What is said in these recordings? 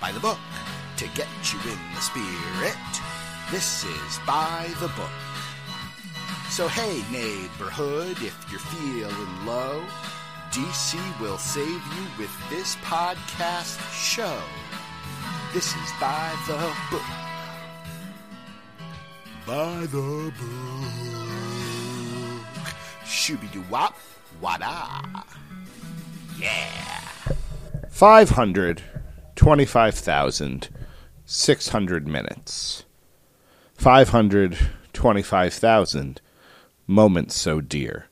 By the book. To get you in the spirit. This is By the Book. So, hey, neighborhood, if you're feeling low, DC will save you with this podcast show. This is By the Book. By the book. Shooby-doo-wop, wada. Yeah. 525,600 minutes. 525,000 moments so dear.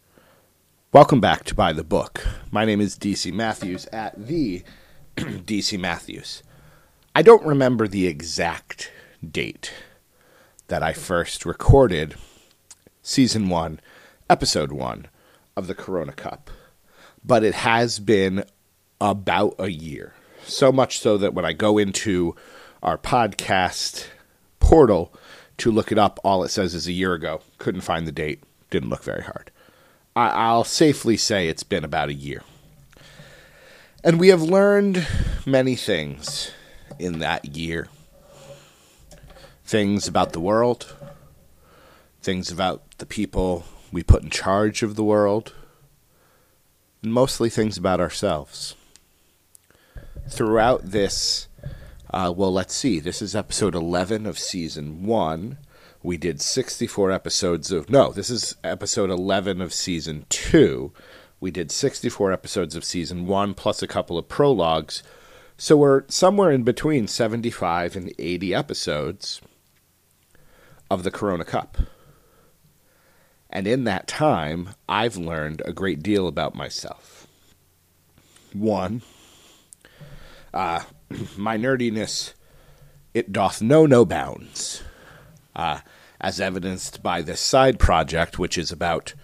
Welcome back to By the Book. My name is DC Matthews at the DC Matthews. I don't remember the exact date that I first recorded Season 1, Episode 1 of the Corona Cup. But it has been about a year. So much so that when I go into our podcast portal to look it up, all it says is a year ago. Couldn't find the date. Didn't look very hard. I'll safely say it's been about a year. And we have learned many things in that year. Things about the world, things about the people we put in charge of the world, and mostly things about ourselves. Throughout this, this is episode 11 of season 1. We did 64 episodes of, no, this is episode 11 of season 2. We did 64 episodes of season 1 plus a couple of prologues. So we're somewhere in between 75 and 80 episodes of the Corona Cup. And in that time, I've learned a great deal about myself. One, my nerdiness, it doth know no bounds, as evidenced by this side project, which is about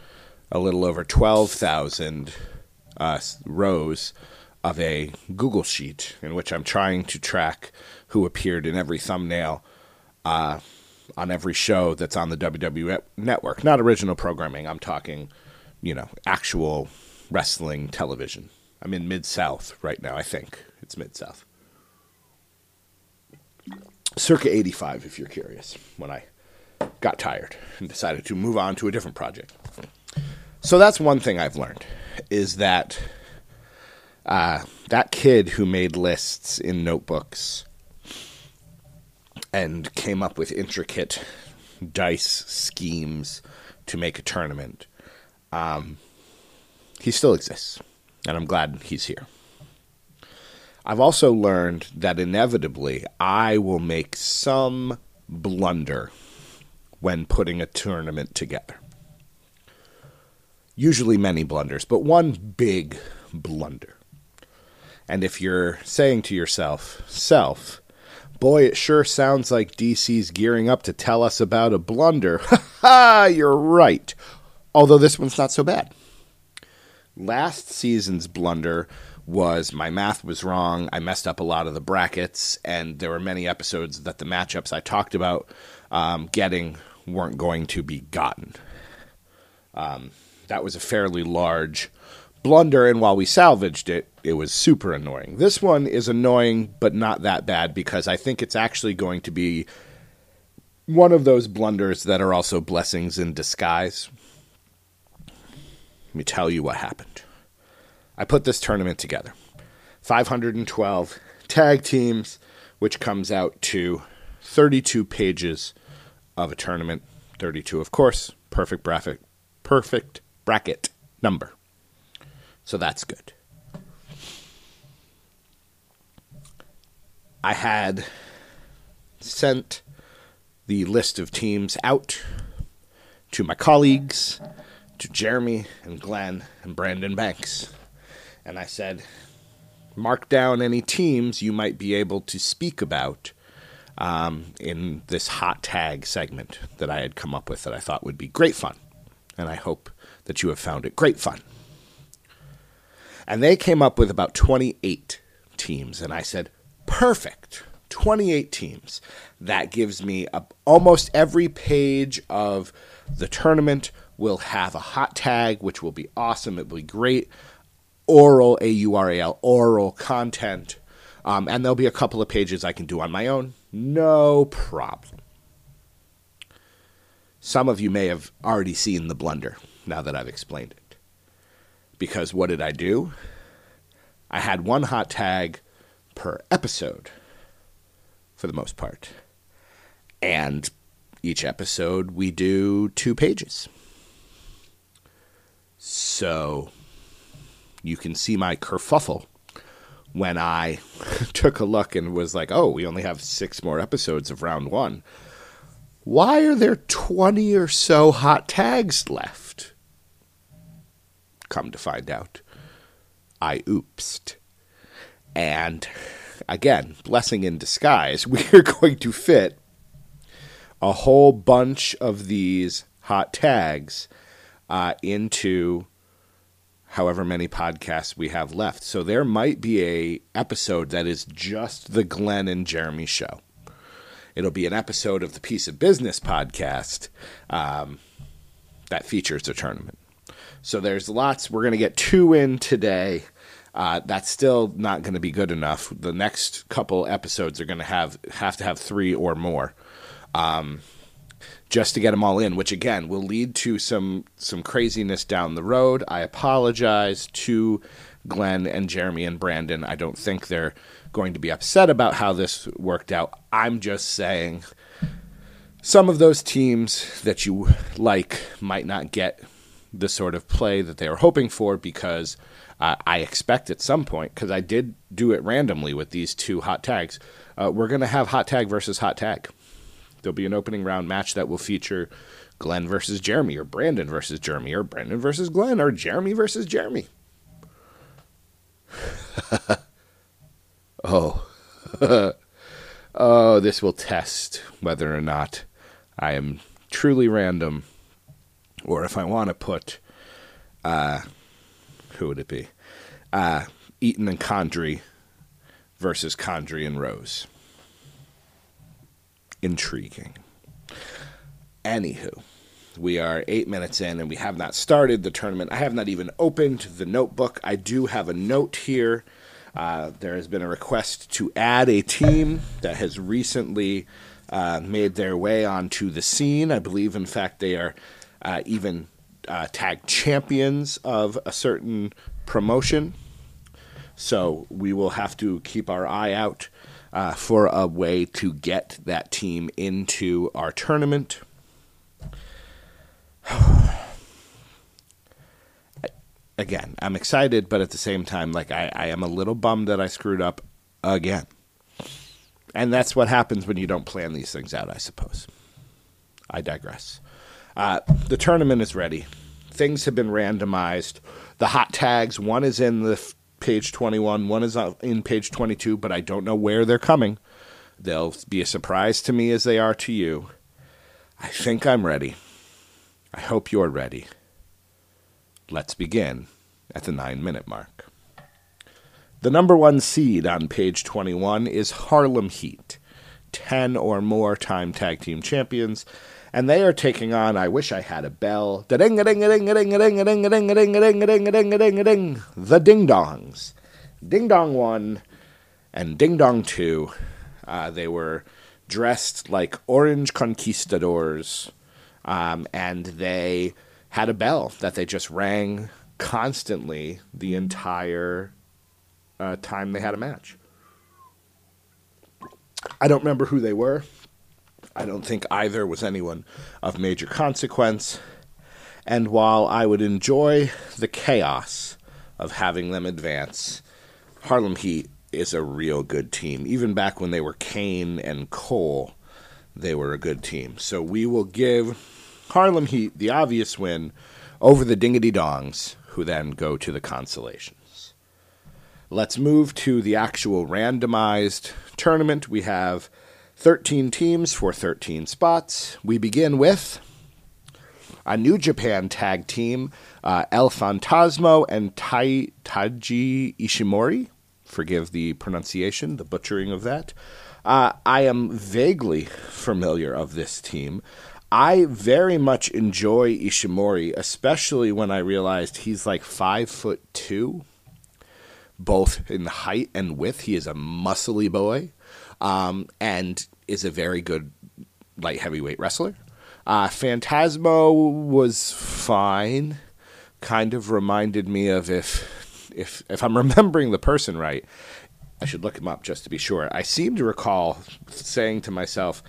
a little over 12,000 rows of a Google sheet in which I'm trying to track who appeared in every thumbnail, on every show that's on the WWE Network. Not original programming. I'm talking, actual wrestling television. I'm in Mid-South right now, I think. It's Mid-South. Circa 85, if you're curious, when I got tired and decided to move on to a different project. So that's one thing I've learned, is that that kid who made lists in notebooks and came up with intricate dice schemes to make a tournament, he still exists, and I'm glad he's here. I've also learned that inevitably I will make some blunder when putting a tournament together. Usually many blunders, but one big blunder. And if you're saying to yourself, self, boy, it sure sounds like DC's gearing up to tell us about a blunder. Ha ha, you're right. Although this one's not so bad. Last season's blunder was my math was wrong. I messed up a lot of the brackets, and there were many episodes that the matchups I talked about getting weren't going to be gotten. That was a fairly large blunder, and while we salvaged it, it was super annoying. This one is annoying, but not that bad, because I think it's actually going to be one of those blunders that are also blessings in disguise. Let me tell you what happened. I put this tournament together. 512 tag teams, which comes out to 32 pages of a tournament. 32, of course. Perfect bracket number. So that's good. I had sent the list of teams out to my colleagues, to Jeremy and Glenn and Brandon Banks. And I said, mark down any teams you might be able to speak about in this hot tag segment that I had come up with that I thought would be great fun. And I hope that you have found it great fun. And they came up with about 28 teams. And I said, perfect, 28 teams. That gives me almost every page of the tournament will have a hot tag, which will be awesome. It will be great. Oral, A-U-R-A-L, oral content. And there'll be a couple of pages I can do on my own. No problem. Some of you may have already seen the blunder now that I've explained it. Because what did I do? I had one hot tag per episode for the most part. And each episode we do 2 pages. So you can see my kerfuffle when I took a look and was like, oh, we only have 6 more episodes of round one. Why are there 20 or so hot tags left? Come to find out, I oopsed. And again, blessing in disguise, we are going to fit a whole bunch of these hot tags into however many podcasts we have left. So there might be an episode that is just the Glenn and Jeremy show. It'll be an episode of the Piece of Business podcast that features the tournament. So there's lots. We're going to get 2 in today. That's still not going to be good enough. The next couple episodes are going to have to have 3 or more just to get them all in, which, again, will lead to some craziness down the road. I apologize to Glenn and Jeremy and Brandon. I don't think they're going to be upset about how this worked out. I'm just saying some of those teams that you like might not get the sort of play that they were hoping for because I expect at some point, because I did do it randomly with these 2 hot tags, we're going to have hot tag versus hot tag. There'll be an opening round match that will feature Glenn versus Jeremy or Brandon versus Jeremy or Brandon versus Glenn or Jeremy versus Jeremy. Oh, oh! This will test whether or not I am truly random, or if I want to put, who would it be? Eaton and Condry versus Condry and Rose. Intriguing. Anywho, we are 8 minutes in, and we have not started the tournament. I have not even opened the notebook. I do have a note here. There has been a request to add a team that has recently made their way onto the scene. I believe, in fact, they are even tag champions of a certain promotion. So we will have to keep our eye out for a way to get that team into our tournament. Again, I'm excited, but at the same time, like I am a little bummed that I screwed up again. And that's what happens when you don't plan these things out, I suppose. I digress. The tournament is ready. Things have been randomized. The hot tags, one is in the page 21, one is in page 22, but I don't know where they're coming. They'll be a surprise to me as they are to you. I think I'm ready. I hope you're ready. Let's begin at the 9-minute mark. The number 1 seed on page 21 is Harlem Heat, 10 or more time tag team champions, and they are taking on, I wish I had a bell, the Ding Dongs. Ding Dong 1 and Ding Dong 2. They were dressed like orange conquistadors, and they had a bell that they just rang constantly the entire time they had a match. I don't remember who they were. I don't think either was anyone of major consequence. And while I would enjoy the chaos of having them advance, Harlem Heat is a real good team. Even back when they were Kane and Cole, they were a good team. So we will give Harlem Heat the obvious win over the Dingity Dongs, who then go to the consolations. Let's move to the actual randomized tournament. We have 13 teams for 13 spots. We begin with a New Japan tag team, El Fantasmo and Taiji Ishimori. Forgive the pronunciation, the butchering of that. I am vaguely familiar of this team. I very much enjoy Ishimori, especially when I realized he's like 5'2", both in height and width. He is a muscly boy, and is a very good light heavyweight wrestler. Fantasmo was fine. Kind of reminded me of, if I'm remembering the person right, I should look him up just to be sure. I seem to recall saying to myself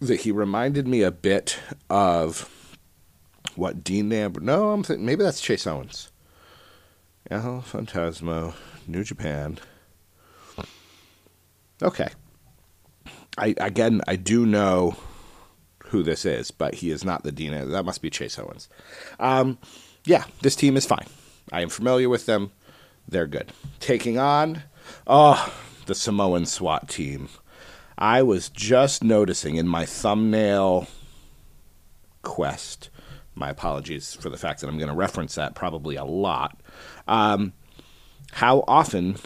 that he reminded me a bit of what Dean Ambrose. No, I'm thinking maybe that's Chase Owens. El Fantasmo, New Japan. Okay. I do know who this is, but he is not the Dean Ambrose. That must be Chase Owens. Yeah, this team is fine. I am familiar with them. They're good. Taking on the Samoan SWAT team. I was just noticing in my thumbnail quest, my apologies for the fact that I'm going to reference that probably a lot, how often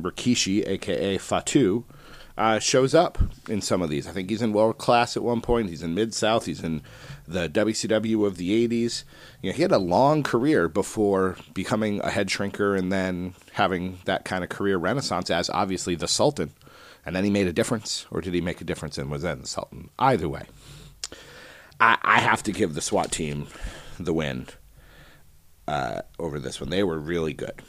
Rikishi, a.k.a. Fatu, shows up in some of these. I think he's in World Class at one point. He's in Mid-South. He's in the WCW of the 80s. You know, he had a long career before becoming a head shrinker and then having that kind of career renaissance as obviously the Sultan. And then he made a difference, or did he make a difference and was then the Sultan? Either way, I have to give the SWAT team the win over this one. They were really good.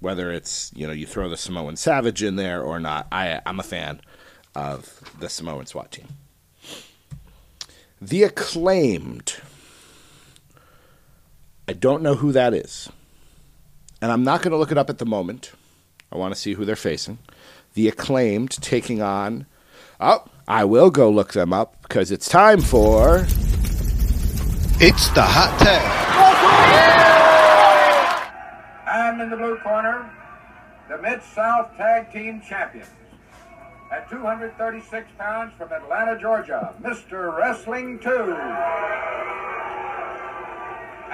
Whether it's, you know, you throw the Samoan Savage in there or not, I'm a fan of the Samoan SWAT team. The Acclaimed. I don't know who that is. And I'm not going to look it up at the moment. I want to see who they're facing. The Acclaimed taking on... Oh, I will go look them up because it's time for... It's the Hot Tag. And in the blue corner, the Mid-South Tag Team Champions. At 236 pounds from Atlanta, Georgia, Mr. Wrestling 2.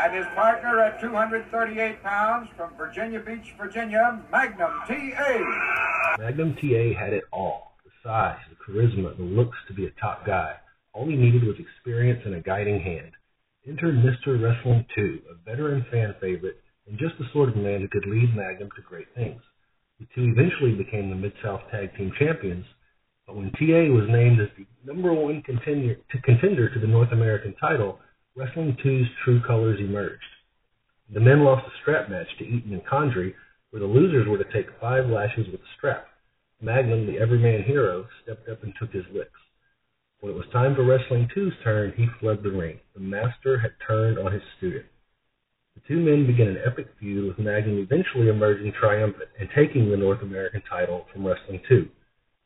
And his partner at 238 pounds from Virginia Beach, Virginia, Magnum T.A. Magnum T.A. had it all. The size, the charisma, the looks to be a top guy. All he needed was experience and a guiding hand. Enter Mr. Wrestling 2, a veteran fan favorite, and just the sort of man who could lead Magnum to great things. The two eventually became the Mid-South Tag Team Champions, but when T.A. was named as the number one contender to the North American title, Wrestling 2's true colors emerged. The men lost a strap match to Eaton and Condrey, where the losers were to take 5 lashes with a strap. Magnum, the everyman hero, stepped up and took his licks. When it was time for Wrestling 2's turn, he fled the ring. The master had turned on his student. The two men began an epic feud, with Magnum eventually emerging triumphant and taking the North American title from Wrestling 2.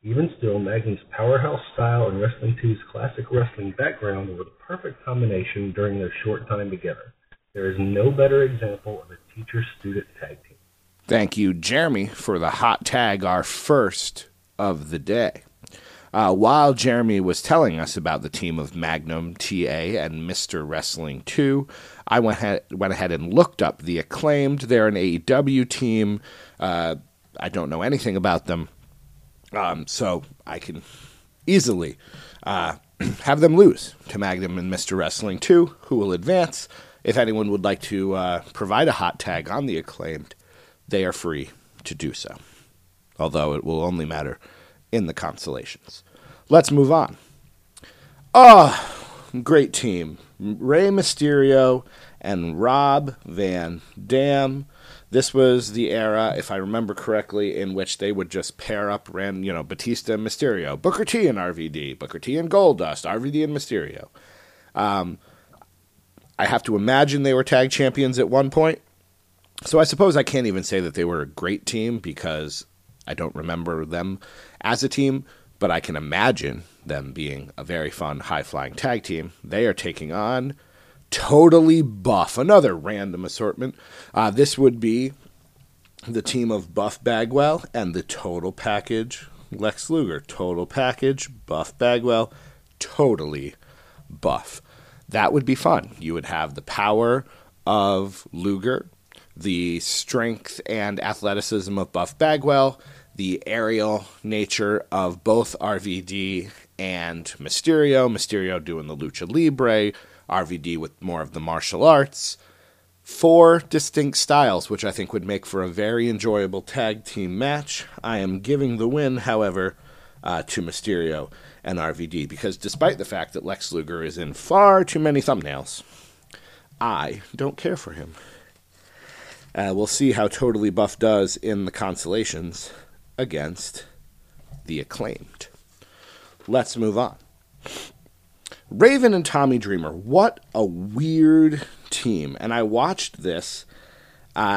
Even still, Magnum's powerhouse style and Wrestling 2's classic wrestling background were the perfect combination during their short time together. There is no better example of a teacher-student tag team. Thank you, Jeremy, for the hot tag, our first of the day. While Jeremy was telling us about the team of Magnum, T.A., and Mr. Wrestling 2, I went ahead and looked up the Acclaimed. They're an AEW team. I don't know anything about them, so I can easily have them lose to Magnum and Mr. Wrestling 2, who will advance. If anyone would like to provide a hot tag on the Acclaimed, they are free to do so, although it will only matter in the consolations. Let's move on. Great team. Rey Mysterio and Rob Van Dam. This was the era, if I remember correctly, in which they would just pair up, Batista and Mysterio, Booker T and RVD, Booker T and Goldust, RVD and Mysterio. I have to imagine they were tag champions at one point. So I suppose I can't even say that they were a great team because I don't remember them as a team, but I can imagine them being a very fun, high-flying tag team. They are taking on Totally Buff, another random assortment. This would be the team of Buff Bagwell and the Total Package, Lex Luger. Total Package, Buff Bagwell, Totally Buff. That would be fun. You would have the power of Luger, the strength and athleticism of Buff Bagwell, the aerial nature of both RVD and Mysterio. Mysterio doing the Lucha Libre, RVD with more of the martial arts. 4 distinct styles, which I think would make for a very enjoyable tag team match. I am giving the win, however, to Mysterio and RVD, because despite the fact that Lex Luger is in far too many thumbnails, I don't care for him. We'll see how Totally Buff does in the consolations against The Acclaimed. Let's move on. Raven and Tommy Dreamer. What a weird team. And I watched this.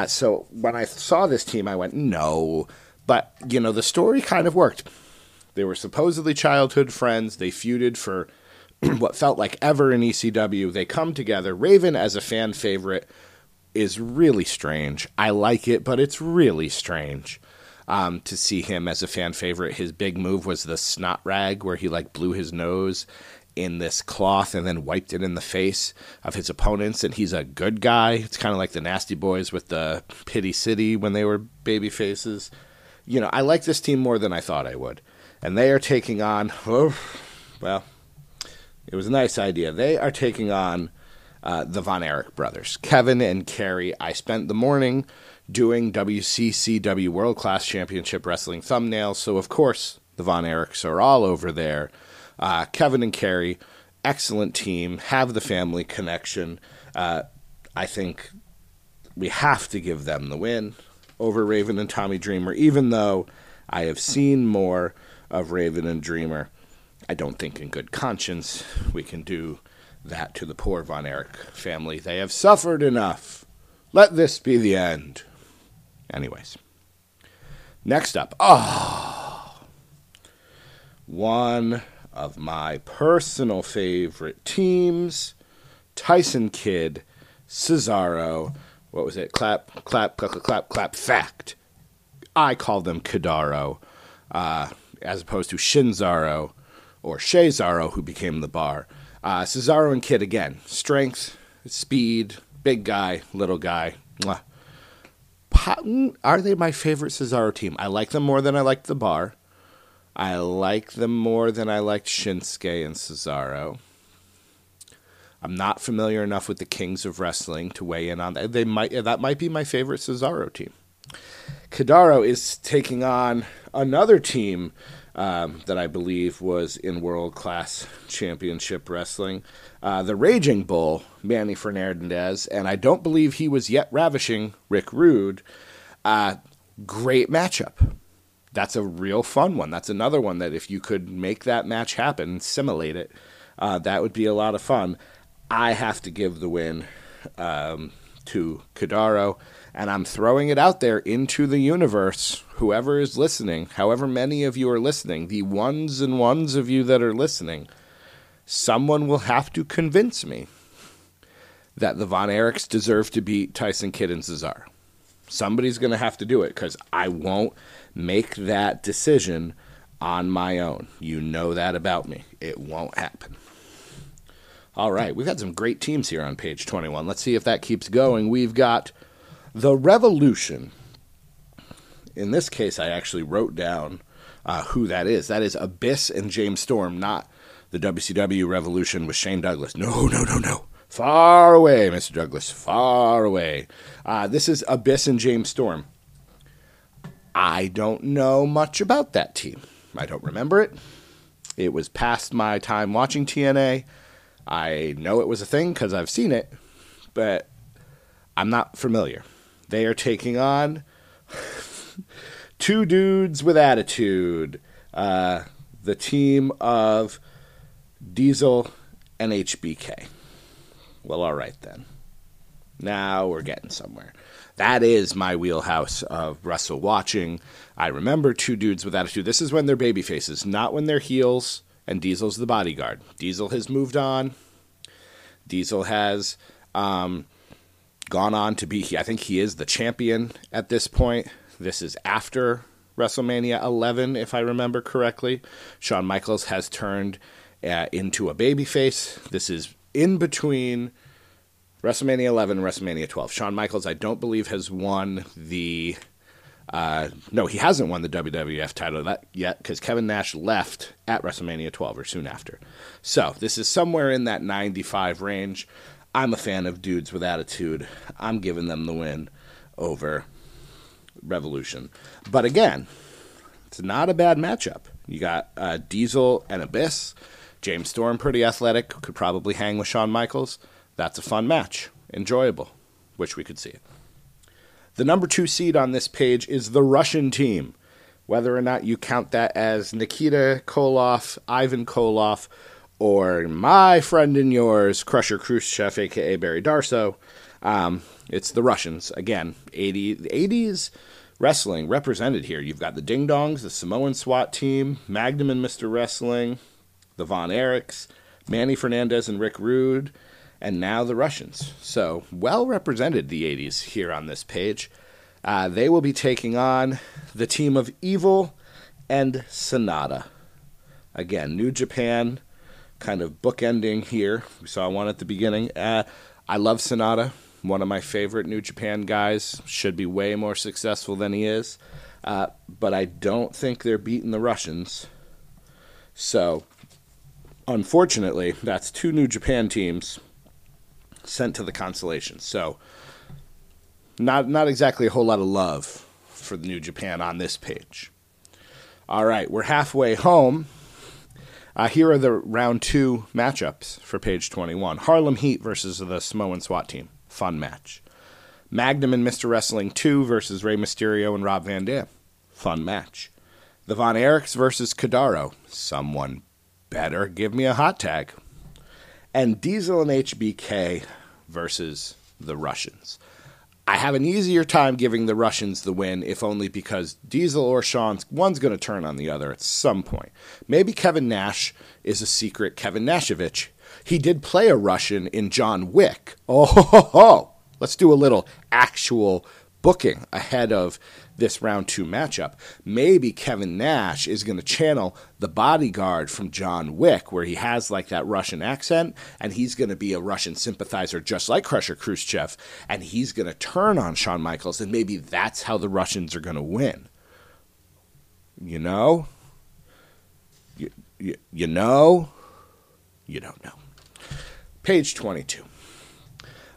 So when I saw this team, I went, no. But, you know, the story kind of worked. They were supposedly childhood friends. They feuded for what felt like ever in ECW. They come together. Raven, as a fan favorite, is really strange. I like it, but it's really strange to see him as a fan favorite. His big move was the snot rag, where he like blew his nose in this cloth and then wiped it in the face of his opponents, and he's a good guy. It's kind of like the Nasty Boys with the Pity City when they were baby faces. You know, I like this team more than I thought I would, and they are taking on, well, it was a nice idea. They are taking on the Von Erich brothers, Kevin and Kerry. I spent the morning doing WCCW World Class Championship Wrestling thumbnails, so of course the Von Erichs are all over there. Kevin and Kerry, excellent team, have the family connection. I think we have to give them the win over Raven and Tommy Dreamer, even though I have seen more of Raven and Dreamer. I don't think in good conscience we can do that to the poor Von Erich family. They have suffered enough. Let this be the end. Anyways. Next up. Oh, one of my personal favorite teams. Tyson Kidd, Cesaro. What was it? Clap, fact. I call them Kidaro, as opposed to Shinzaro or Shezaro, who became the Bar. Cesaro and Kidd again. Strength, speed, big guy, little guy. Mwah. Are they my favorite Cesaro team? I like them more than I liked the Bar. I like them more than I liked Shinsuke and Cesaro. I'm not familiar enough with the Kings of Wrestling to weigh in on that. That might be my favorite Cesaro team. Kidaro is taking on another team that I believe was in World Class Championship Wrestling. The Raging Bull, Manny Fernandez, and I don't believe he was yet ravishing, Rick Rude. Great matchup. That's a real fun one. That's another one that if you could make that match happen, simulate it, that would be a lot of fun. I have to give the win to Kidaro. And I'm throwing it out there into the universe, whoever is listening, however many of you are listening, the ones and ones of you that are listening, someone will have to convince me that the Von Erichs deserve to beat Tyson Kidd and Cesaro. Somebody's going to have to do it, because I won't make that decision on my own. You know that about me. It won't happen. All right, we've got some great teams here on page 21. Let's see if that keeps going. We've got The Revolution. In this case, I actually wrote down who that is. That is Abyss and James Storm, not the WCW Revolution with Shane Douglas. No. Far away, Mr. Douglas. Far away. This is Abyss and James Storm. I don't know much about that team. I don't remember it. It was past my time watching TNA. I know it was a thing because I've seen it, but I'm not familiar. They are taking on two dudes with attitude. The team of Diesel and HBK. Well, all right then. Now we're getting somewhere. That is my wheelhouse of wrestle watching. I remember Two Dudes with Attitude. This is when they're babyfaces, not when they're heels, and Diesel's the bodyguard. Diesel has moved on. Diesel has gone on to be, I think he is the champion at this point. This is after WrestleMania 11, if I remember correctly. Shawn Michaels has turned into a babyface. This is in between WrestleMania 11 and WrestleMania 12. Shawn Michaels, I don't believe, has won the... no, he hasn't won the WWF title yet because Kevin Nash left at WrestleMania 12 or soon after. So this is somewhere in that 95 range. I'm a fan of dudes with attitude. I'm giving them the win over Revolution. But again, it's not a bad matchup. You got Diesel and Abyss. James Storm, pretty athletic, could probably hang with Shawn Michaels. That's a fun match. Enjoyable. Wish we could see it. The number 2 seed on this page is the Russian team. Whether or not you count that as Nikita Koloff, Ivan Koloff, or my friend and yours, Crusher Khrushchev, a.k.a. Barry Darso, it's the Russians. Again, the 80s wrestling represented here. You've got the Ding Dongs, the Samoan SWAT team, Magnum and Mr. Wrestling, the Von Erichs, Manny Fernandez and Rick Rude, and now the Russians. So, well represented the 80s here on this page. They will be taking on the team of Evil and Sonata. Again, New Japan kind of bookending here. We saw one at the beginning. I love Sonata, one of my favorite New Japan guys. Should be way more successful than he is. But I don't think they're beating the Russians. So, unfortunately, that's 2 New Japan teams sent to the consolation. So not exactly a whole lot of love for the New Japan on this page. All right, we're halfway home. Here are the round 2 matchups for page 21. Harlem Heat versus the Samoan SWAT team. Fun match. Magnum and Mr. Wrestling 2 versus Rey Mysterio and Rob Van Dam. Fun match. The Von Erichs versus Cesaro. Someone better give me a hot tag. And Diesel and HBK versus the Russians. I have an easier time giving the Russians the win, if only because Diesel or Sean's, one's going to turn on the other at some point. Maybe Kevin Nash is a secret Kevin Nashevich. He did play a Russian in John Wick. Oh, ho, ho, ho. Let's do a little actual booking ahead of this round 2 matchup. Maybe Kevin Nash is going to channel the bodyguard from John Wick, where he has like that Russian accent, and he's going to be a Russian sympathizer just like Crusher Khrushchev, and he's going to turn on Shawn Michaels, and maybe that's how the Russians are going to win. You know? You know? You don't know. Page 22.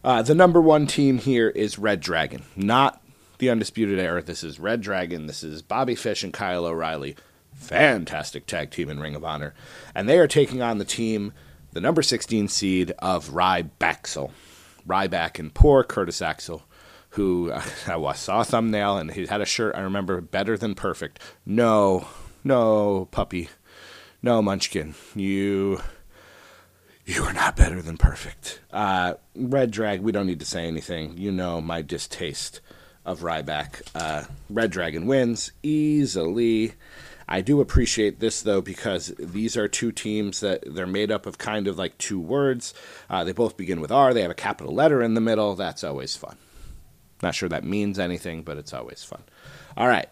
The number 1 team here is Red Dragon, not the Undisputed Era. This is Red Dragon. This is Bobby Fish and Kyle O'Reilly. Fantastic tag team in Ring of Honor. And they are taking on the team, the number 16 seed of Ryback. Ryback and poor Curtis Axel, who I saw a thumbnail and he had a shirt, I remember, better than perfect. No, puppy. No, Munchkin. You are not better than perfect. Red Dragon, we don't need to say anything. You know my distaste of Ryback. Red Dragon wins easily. I do appreciate this, though, because these are 2 teams that they're made up of kind of like 2 words. They both begin with R. They have a capital letter in the middle. That's always fun. Not sure that means anything, but it's always fun. All right.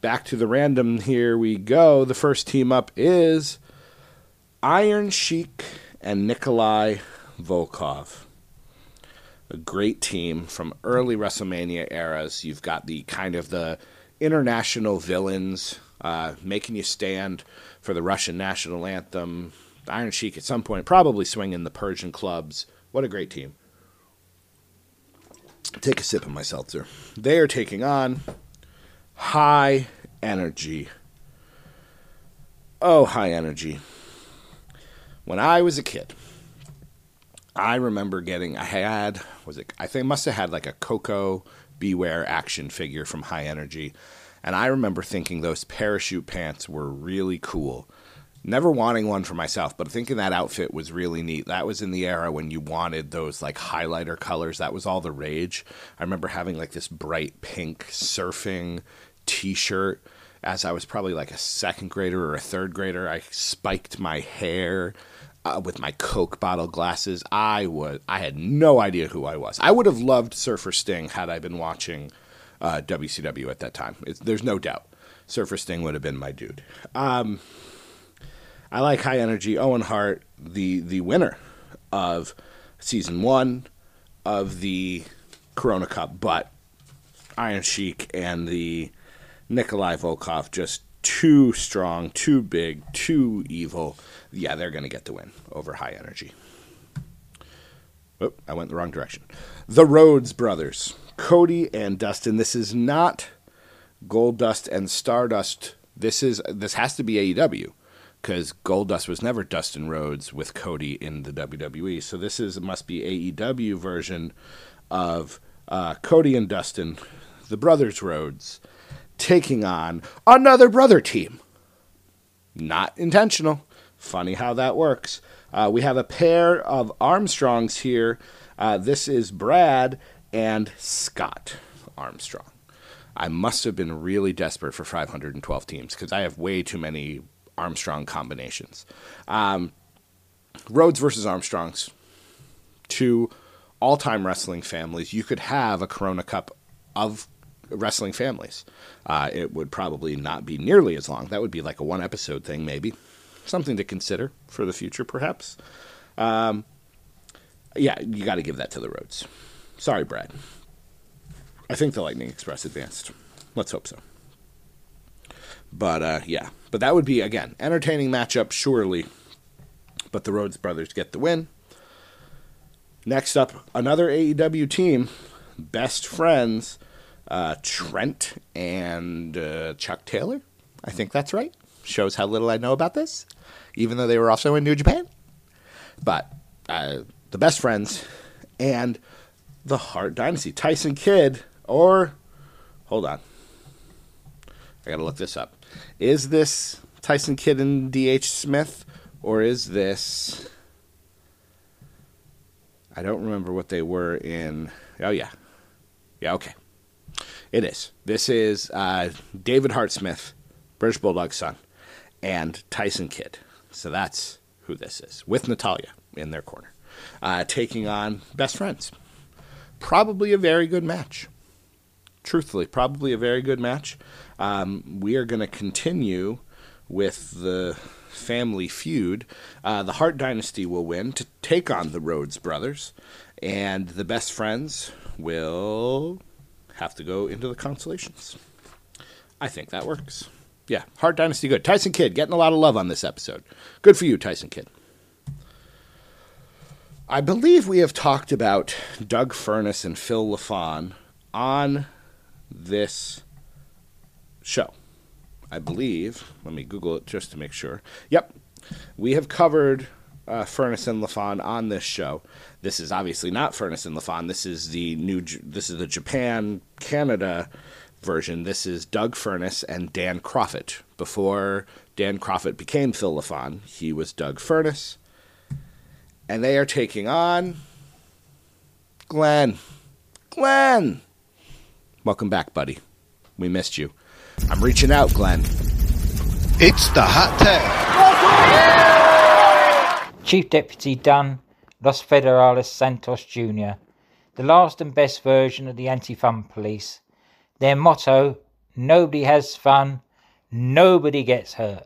Back to the random. Here we go. The first team up is Iron Sheik and Nikolai Volkov. A great team from early WrestleMania eras. You've got the kind of the international villains making you stand for the Russian national anthem. Iron Sheik at some point probably swinging the Persian clubs. What a great team. Take a sip of my seltzer. They are taking on High Energy. Oh, High Energy. When I was a kid, I remember I must have had like a Coco Beware action figure from High Energy. And I remember thinking those parachute pants were really cool. Never wanting one for myself, but thinking that outfit was really neat. That was in the era when you wanted those like highlighter colors. That was all the rage. I remember having like this bright pink surfing t-shirt as I was probably like a 2nd grader or a 3rd grader. I spiked my hair. with my Coke bottle glasses. I had no idea who I was. I would have loved Surfer Sting had I been watching WCW at that time. There's no doubt. Surfer Sting would have been my dude. I like High Energy. Owen Hart, the winner of Season 1 of the Corona Cup, but Iron Sheik and the Nikolai Volkov, just too strong, too big, too evil. Yeah, they're going to get the win over High Energy. Oh, I went the wrong direction. The Rhodes brothers, Cody and Dustin. This is not Goldust and Stardust. This has to be AEW, because Goldust was never Dustin Rhodes with Cody in the WWE. So this must be AEW version of Cody and Dustin, the brothers Rhodes, taking on another brother team. Not intentional. Funny how that works. We have a pair of Armstrongs here. This is Brad and Scott Armstrong. I must have been really desperate for 512 teams, because I have way too many Armstrong combinations. Rhodes versus Armstrongs, two all-time wrestling families. You could have a Corona Cup of wrestling families. It would probably not be nearly as long. That would be like a one-episode thing, maybe. Something to consider for the future, perhaps. Yeah, you got to give that to the Rhodes. Sorry, Brad. I think the Lightning Express advanced. Let's hope so. But, yeah. But that would be, again, entertaining matchup, surely. But the Rhodes brothers get the win. Next up, another AEW team, best friends, Trent and Chuck Taylor. I think that's right. Shows how little I know about this, even though they were also in New Japan. But the best friends and the Hart Dynasty. Tyson Kidd or... Hold on. I got to look this up. Is this Tyson Kidd and D.H. Smith, or is this... I don't remember what they were in... Oh, yeah. Yeah, okay. It is. This is David Hart Smith, British Bulldog son, and Tyson Kidd. So that's who this is, with Natalia in their corner, taking on best friends. Probably a very good match. Truthfully, probably a very good match. We are going to continue with the family feud. The Hart Dynasty will win to take on the Rhodes brothers, and the best friends will have to go into the consolations. I think that works. Yeah, Hart Dynasty good. Tyson Kidd getting a lot of love on this episode. Good for you, Tyson Kidd. I believe we have talked about Doug Furnas and Phil LaFon on this show. I believe. Let me Google it just to make sure. Yep. We have covered Furnas and LaFon on this show. This is obviously not Furnas and LaFon. This is the Japan, Canada version. This is Doug Furnas and Dan Crawford. Before Dan Crawford became Phil LaFon, he was Doug Furnas. And they are taking on Glenn. Glenn! Welcome back, buddy. We missed you. I'm reaching out, Glenn. It's the hot tag. Chief Deputy Dunn, Los Federales Santos Jr., the last and best version of the anti-fun police. Their motto, nobody has fun, nobody gets hurt.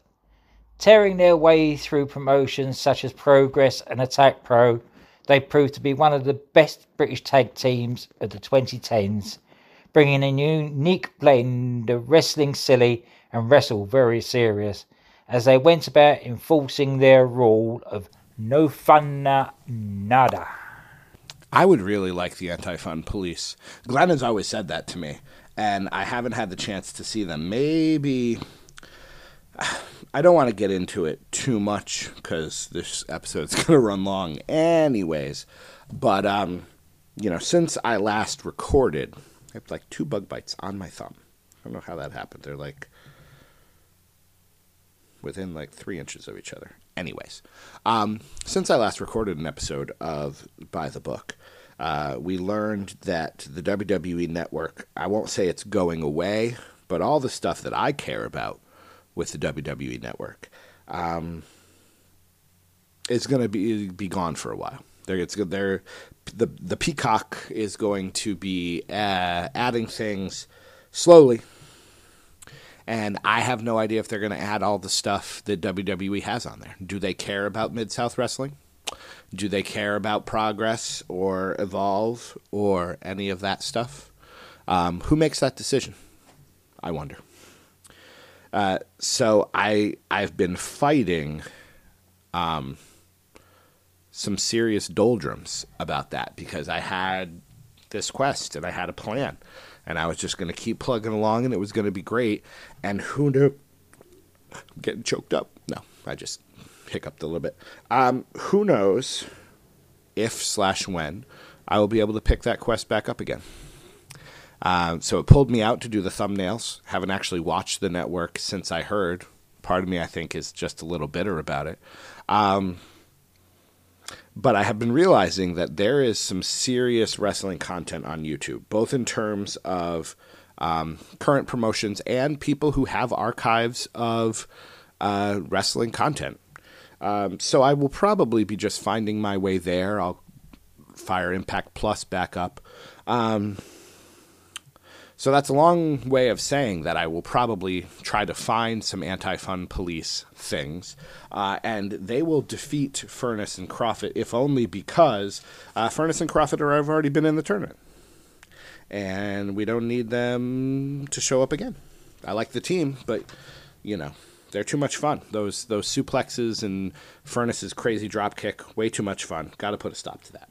Tearing their way through promotions such as Progress and Attack Pro, they proved to be one of the best British tag teams of the 2010s, bringing a unique blend of wrestling silly and wrestle very serious, as they went about enforcing their rule of no fun nada. I would really like the anti-fun police. Glenn has always said that to me, and I haven't had the chance to see them. Maybe, I don't want to get into it too much because this episode's going to run long anyways. But, you know, since I last recorded, I have like 2 bug bites on my thumb. I don't know how that happened. They're like within like 3 inches of each other. Anyways, since I last recorded an episode of By the Book, we learned that the WWE Network, I won't say it's going away, but all the stuff that I care about with the WWE Network it's going to be gone for a while. The Peacock is going to be adding things slowly. And I have no idea if they're going to add all the stuff that WWE has on there. Do they care about Mid-South Wrestling? Do they care about Progress or Evolve or any of that stuff? Who makes that decision? I wonder. So I've been fighting some serious doldrums about that because I had this quest and I had a plan. And I was just going to keep plugging along, and it was going to be great. And who knew? I'm getting choked up. No, I just hiccuped a little bit. Who knows if/when I will be able to pick that quest back up again. So it pulled me out to do the thumbnails. Haven't actually watched the network since I heard. Part of me, I think, is just a little bitter about it. But I have been realizing that there is some serious wrestling content on YouTube, both in terms of current promotions and people who have archives of wrestling content. So I will probably be just finding my way there. I'll fire Impact Plus back up. So that's a long way of saying that I will probably try to find some Anti-Fun Police things, and they will defeat Furnas and Crawford, if only because Furnas and Crawford have already been in the tournament, and we don't need them to show up again. I like the team, but, you know, they're too much fun. Those suplexes and Furnas's crazy dropkick, way too much fun. Got to put a stop to that.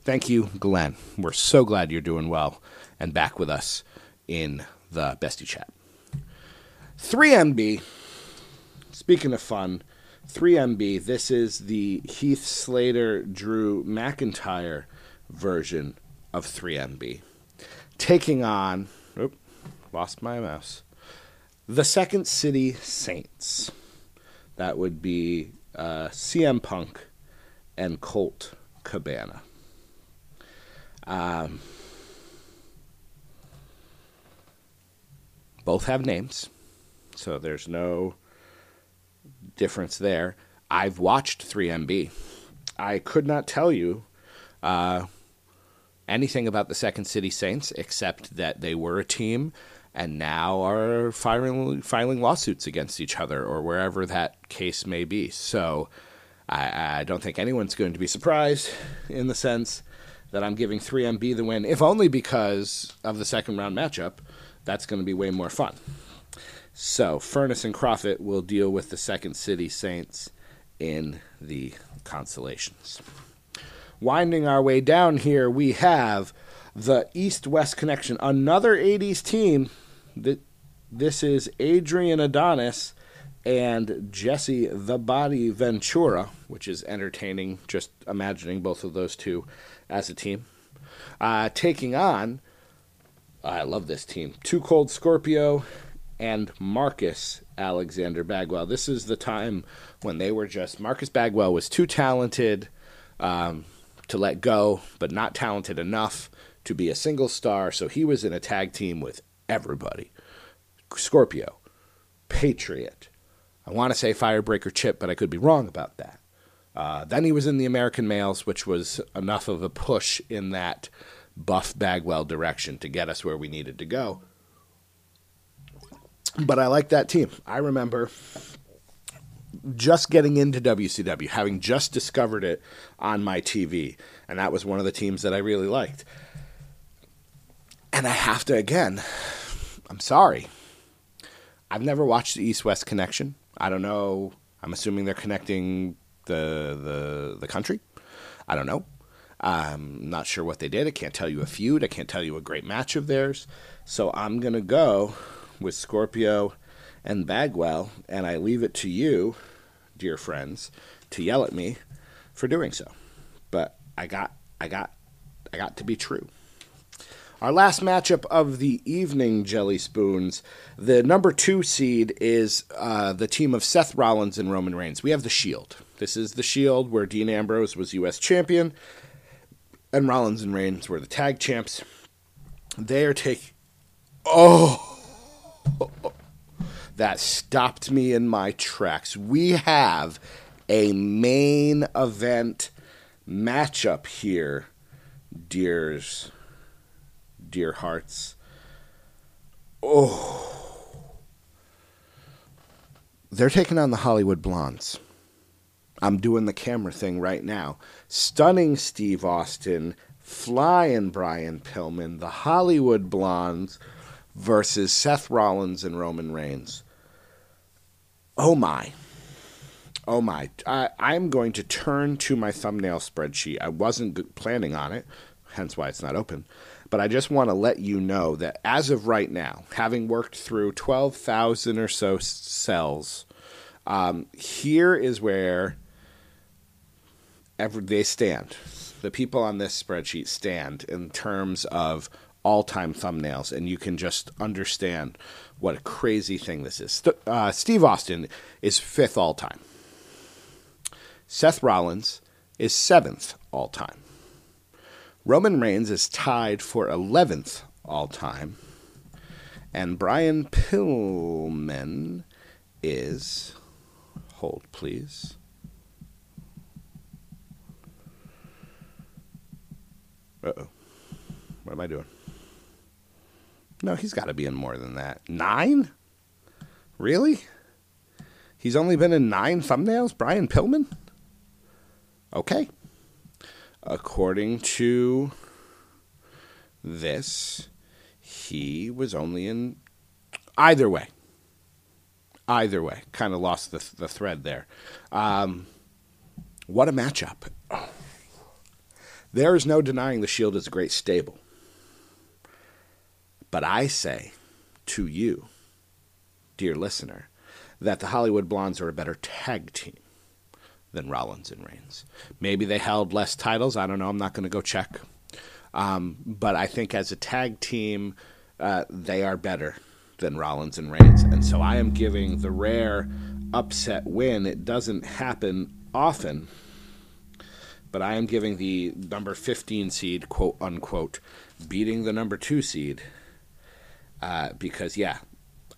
Thank you, Glenn. We're so glad you're doing well and back with us in the Bestie Chat. 3MB, speaking of fun, 3MB, this is the Heath Slater, Drew McIntyre version of 3MB. Taking on, lost my mouse, the Second City Saints. That would be CM Punk and Colt Cabana. Both have names, so there's no difference there. I've watched 3MB. I could not tell you anything about the Second City Saints except that they were a team and now are filing lawsuits against each other or wherever that case may be. So I don't think anyone's going to be surprised in the sense that I'm giving 3MB the win, if only because of the second round matchup. That's going to be way more fun. So, Furnas and Crawford will deal with the Second City Saints in the Consolations. Winding our way down here, we have the East-West Connection, another 80s team. This is Adrian Adonis and Jesse the Body Ventura, which is entertaining, just imagining both of those two as a team, taking on, I love this team, Too Cold Scorpio and Marcus Alexander Bagwell. This is the time when they were just, Marcus Bagwell was too talented to let go, but not talented enough to be a single star, so he was in a tag team with everybody. Scorpio, Patriot, I want to say Firebreaker Chip, but I could be wrong about that. Then he was in the American Males, which was enough of a push in that Buff Bagwell direction to get us where we needed to go. But I like that team. I remember just getting into WCW, having just discovered it on my TV, and that was one of the teams that I really liked. And I have to, again, I'm sorry, I've never watched the East-West Connection. I don't know. I'm assuming they're connecting the country. I don't know. I'm not sure what they did. I can't tell you a feud. I can't tell you a great match of theirs. So I'm going to go with Scorpio and Bagwell, and I leave it to you, dear friends, to yell at me for doing so. But I got to be true. Our last matchup of the evening, Jelly Spoons. The number 2 seed is the team of Seth Rollins and Roman Reigns. We have the Shield. This is the Shield where Dean Ambrose was U.S. champion, and Rollins and Reigns were the tag champs. They are taking... Oh! That stopped me in my tracks. We have a main event matchup here, dear hearts. Oh, they're taking on the Hollywood Blondes. I'm doing the camera thing right now. Stunning Steve Austin, flying Brian Pillman, the Hollywood Blondes versus Seth Rollins and Roman Reigns. Oh my. Oh my. I'm going to turn to my thumbnail spreadsheet. I wasn't planning on it, hence why it's not open. But I just want to let you know that as of right now, having worked through 12,000 or so cells, here is where they stand. The people on this spreadsheet stand in terms of all-time thumbnails, and you can just understand what a crazy thing this is. Steve Austin is 5th all-time. Seth Rollins is 7th all-time. Roman Reigns is tied for 11th all-time. And Brian Pillman is, hold please, he's got to be in more than that. 9? Really? He's only been in 9 thumbnails? Brian Pillman? Okay. According to this, he was only in... Either way. Kind of lost the thread there. What a matchup. Oh. There is no denying the Shield is a great stable. But I say to you, dear listener, that the Hollywood Blondes are a better tag team than Rollins and Reigns. Maybe they held less titles. I don't know. I'm not going to go check. But I think as a tag team, they are better than Rollins and Reigns. And so I am giving the rare upset win. It doesn't happen often. But I am giving the number 15 seed, quote unquote, beating the number 2 seed. Because, yeah,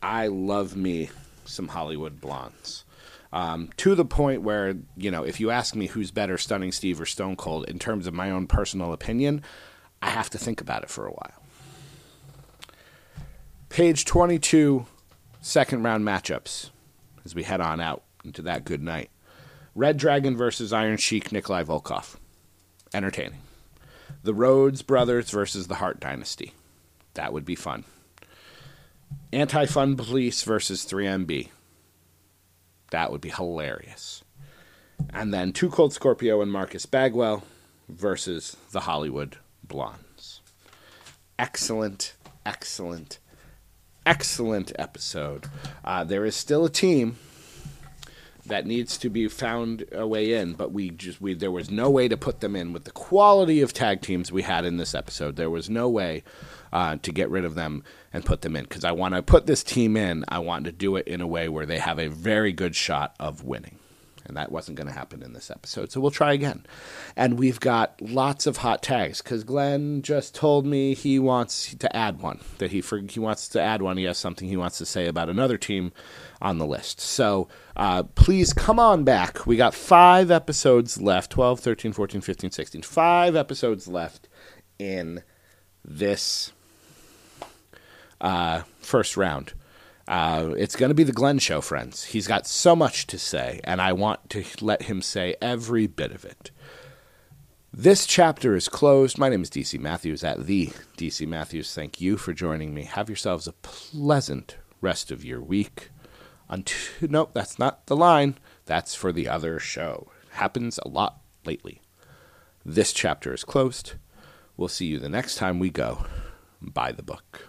I love me some Hollywood Blondes. To the point where, you know, if you ask me who's better, Stunning Steve or Stone Cold, in terms of my own personal opinion, I have to think about it for a while. Page 22, second round matchups, as we head on out into that good night. Red Dragon versus Iron Sheik, Nikolai Volkoff. Entertaining. The Rhodes Brothers versus the Hart Dynasty. That would be fun. Anti-Fun Police versus 3MB. That would be hilarious. And then Too Cold Scorpio and Marcus Bagwell versus the Hollywood Blondes. Excellent, excellent, excellent episode. There is still a team that needs to be found a way in, but we there was no way to put them in with the quality of tag teams we had in this episode. There was no way to get rid of them and put them in, because I want to put this team in. I want to do it in a way where they have a very good shot of winning, and that wasn't going to happen in this episode, so we'll try again. And we've got lots of hot tags, because Glenn just told me he wants to add one, that he wants to add one. He has something he wants to say about another team on the list. So please come on back. We got 5 episodes left, 12, 13, 14, 15, 16, 5 episodes left in this first round. It's going to be the Glenn show, friends. He's got so much to say, and I want to let him say every bit of it. This chapter is closed. My name is DC Matthews at the DC Matthews. Thank you for joining me. Have yourselves a pleasant rest of your week. Nope, that's not the line. That's for the other show. It happens a lot lately. This chapter is closed. We'll see you the next time we go by the book.